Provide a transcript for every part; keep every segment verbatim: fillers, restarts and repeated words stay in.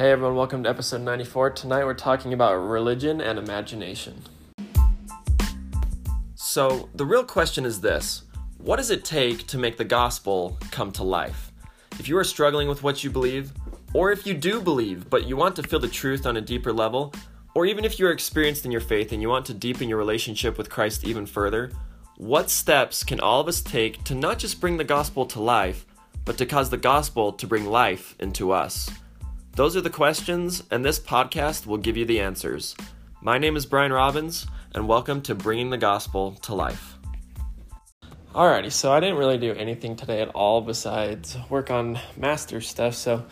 Hey everyone, welcome to episode ninety-four. Tonight we're talking about religion and imagination. So the real question is this: what does it take to make the gospel come to life? If you are struggling with what you believe, or if you do believe but you want to feel the truth on a deeper level, or even if you are experienced in your faith and you want to deepen your relationship with Christ even further, what steps can all of us take to not just bring the gospel to life, but to cause the gospel to bring life into us? Those are the questions, and this podcast will give you the answers. My name is Brian Robbins, and welcome to Bringing the Gospel to Life. Alrighty, so I didn't really do anything today at all besides work on master stuff, so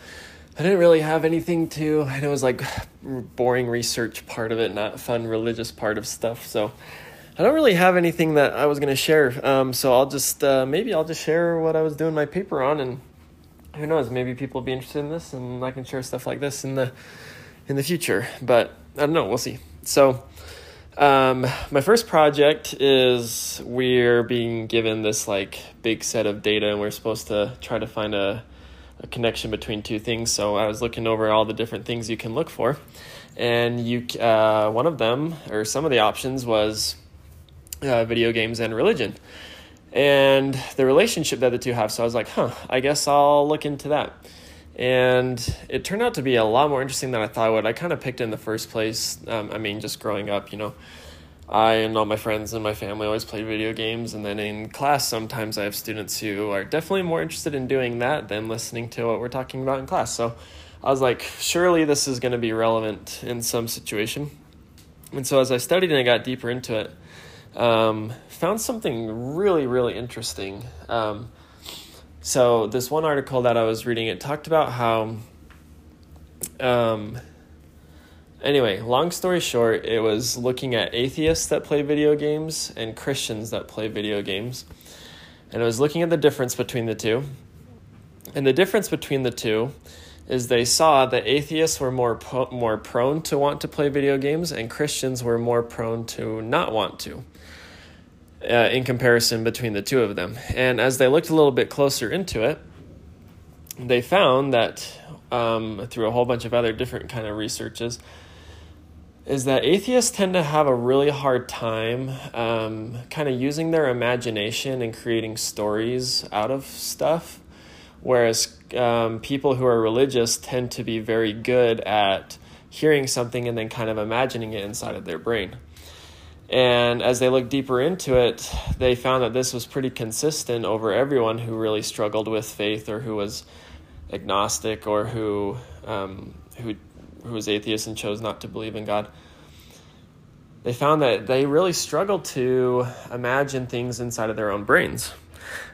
I didn't really have anything to, and it was like boring research part of it, not fun religious part of stuff, so I don't really have anything that I was going to share, um, so I'll just, uh, maybe I'll just share what I was doing my paper on, and who knows, maybe people will be interested in this and I can share stuff like this in the in the future, but I don't know, we'll see. So um, my first project is we're being given this like big set of data and we're supposed to try to find a, a connection between two things. So I was looking over all the different things you can look for, and you uh, one of them, or some of the options, was uh, video games and religion, and the relationship that the two have. So I was like, huh, I guess I'll look into that. And it turned out to be a lot more interesting than I thought it would. I kind of picked in the first place. Um, I mean, just growing up, you know, I and all my friends and my family always played video games. And then in class, sometimes I have students who are definitely more interested in doing that than listening to what we're talking about in class. So I was like, surely this is going to be relevant in some situation. And so as I studied and I got deeper into it, um found something really really interesting. Um so this one article that I was reading, it talked about how um anyway long story short, it was looking at atheists that play video games and Christians that play video games, and it was looking at the difference between the two. And the difference between the two is they saw that atheists were more po- more prone to want to play video games, and Christians were more prone to not want to, uh, in comparison between the two of them. And as they looked a little bit closer into it, they found that um, through a whole bunch of other different kind of researches, is that atheists tend to have a really hard time um, kind of using their imagination and creating stories out of stuff, whereas um, people who are religious tend to be very good at hearing something and then kind of imagining it inside of their brain. And as they looked deeper into it, they found that this was pretty consistent over everyone who really struggled with faith, or who was agnostic, or who um, who who was atheist and chose not to believe in God. They found that they really struggled to imagine things inside of their own brains.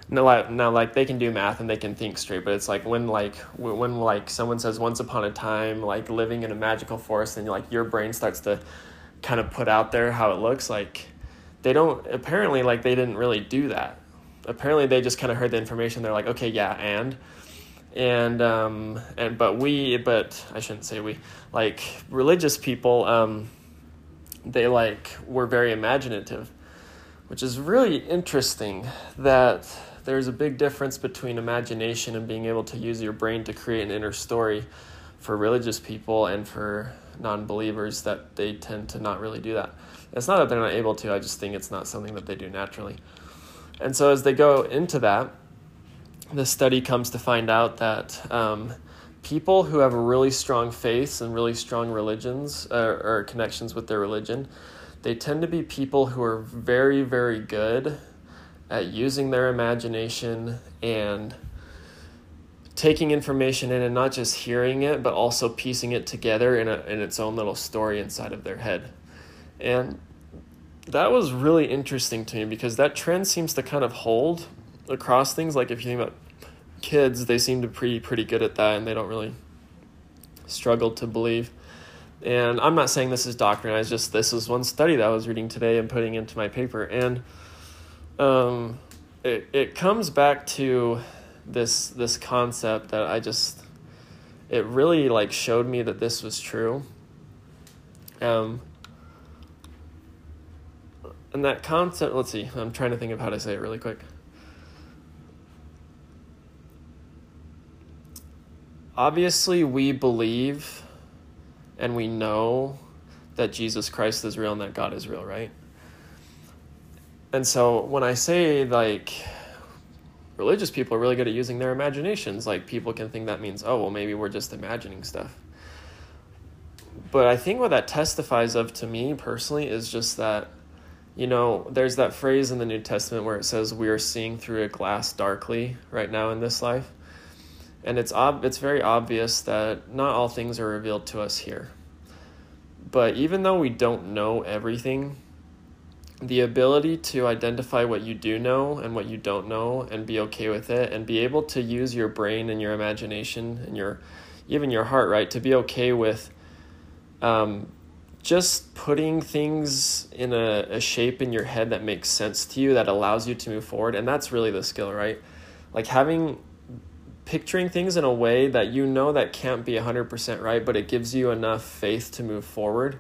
No, now like they can do math and they can think straight, but it's like when like when like someone says once upon a time, like living in a magical forest, and like your brain starts to kind of put out there how it looks like. They don't apparently like they didn't really do that. Apparently they just kind of heard the information. They're like, okay, yeah, and and um and but we but I shouldn't say we like religious people. Um, they like were very imaginative, which is really interesting that there's a big difference between imagination and being able to use your brain to create an inner story for religious people, and for non-believers that they tend to not really do that. It's not that they're not able to, I just think it's not something that they do naturally. And so as they go into that, the study comes to find out that um, people who have a really strong faith and really strong religions uh, or connections with their religion, they tend to be people who are very, very good at using their imagination and taking information in and not just hearing it, but also piecing it together in a, in its own little story inside of their head. And that was really interesting to me, because that trend seems to kind of hold across things. Like if you think about kids, they seem to be pretty, pretty good at that, and they don't really struggle to believe. And I'm not saying this is doctrine, I was just, this is one study that I was reading today and putting into my paper. And um, it it comes back to this this concept that I just, it really like showed me that this was true. Um, and that concept, let's see, I'm trying to think of how to say it really quick. Obviously, we believe and we know that Jesus Christ is real and that God is real, right? And so when I say, like, religious people are really good at using their imaginations, like, people can think that means, oh, well, maybe we're just imagining stuff. But I think what that testifies of to me personally is just that, you know, there's that phrase in the New Testament where it says we are seeing through a glass darkly right now in this life. And it's ob- it's very obvious that not all things are revealed to us here. But even though we don't know everything, the ability to identify what you do know and what you don't know and be okay with it and be able to use your brain and your imagination and your even your heart, right, to be okay with um, just putting things in a, a shape in your head that makes sense to you, that allows you to move forward. And that's really the skill, right? Like having... picturing things in a way that you know that can't be one hundred percent right, but it gives you enough faith to move forward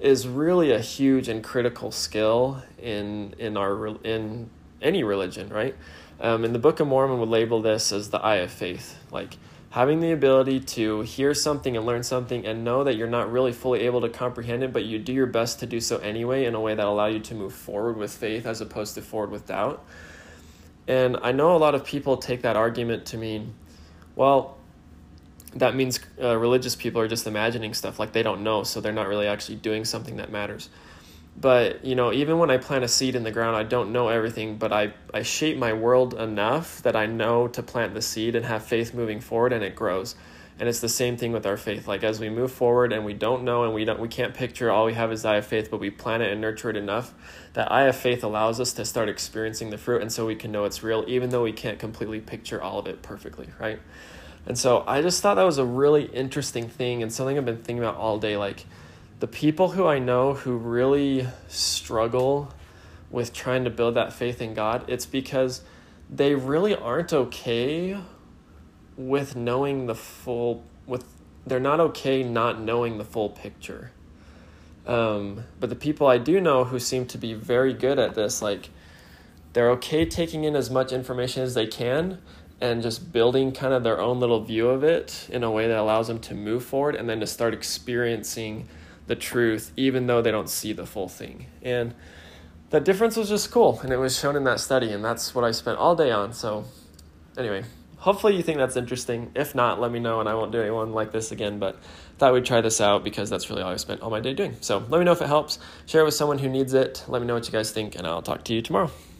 is really a huge and critical skill in in our in any religion, right? Um, and the Book of Mormon would label this as the eye of faith, like having the ability to hear something and learn something and know that you're not really fully able to comprehend it, but you do your best to do so anyway in a way that allows you to move forward with faith as opposed to forward with doubt. And I know a lot of people take that argument to mean, well, that means uh, religious people are just imagining stuff, like they don't know, so they're not really actually doing something that matters. But, you know, even when I plant a seed in the ground, I don't know everything, but I, I shape my world enough that I know to plant the seed and have faith moving forward, and it grows. And it's the same thing with our faith. Like as we move forward and we don't know and we don't we can't picture, all we have is the eye of faith, but we plant it and nurture it enough. That eye of faith allows us to start experiencing the fruit, and so we can know it's real, even though we can't completely picture all of it perfectly, right? And so I just thought that was a really interesting thing and something I've been thinking about all day. Like the people who I know who really struggle with trying to build that faith in God, it's because they really aren't okay with knowing the full, with they're not okay not knowing the full picture. Um, but the people I do know who seem to be very good at this, like they're okay taking in as much information as they can and just building kind of their own little view of it in a way that allows them to move forward and then to start experiencing the truth, even though they don't see the full thing. And that difference was just cool. And it was shown in that study, and that's what I spent all day on. So anyway, hopefully you think that's interesting. If not, let me know, and I won't do anyone like this again, but thought we'd try this out because that's really all I spent all my day doing. So let me know if it helps. Share it with someone who needs it. Let me know what you guys think, and I'll talk to you tomorrow.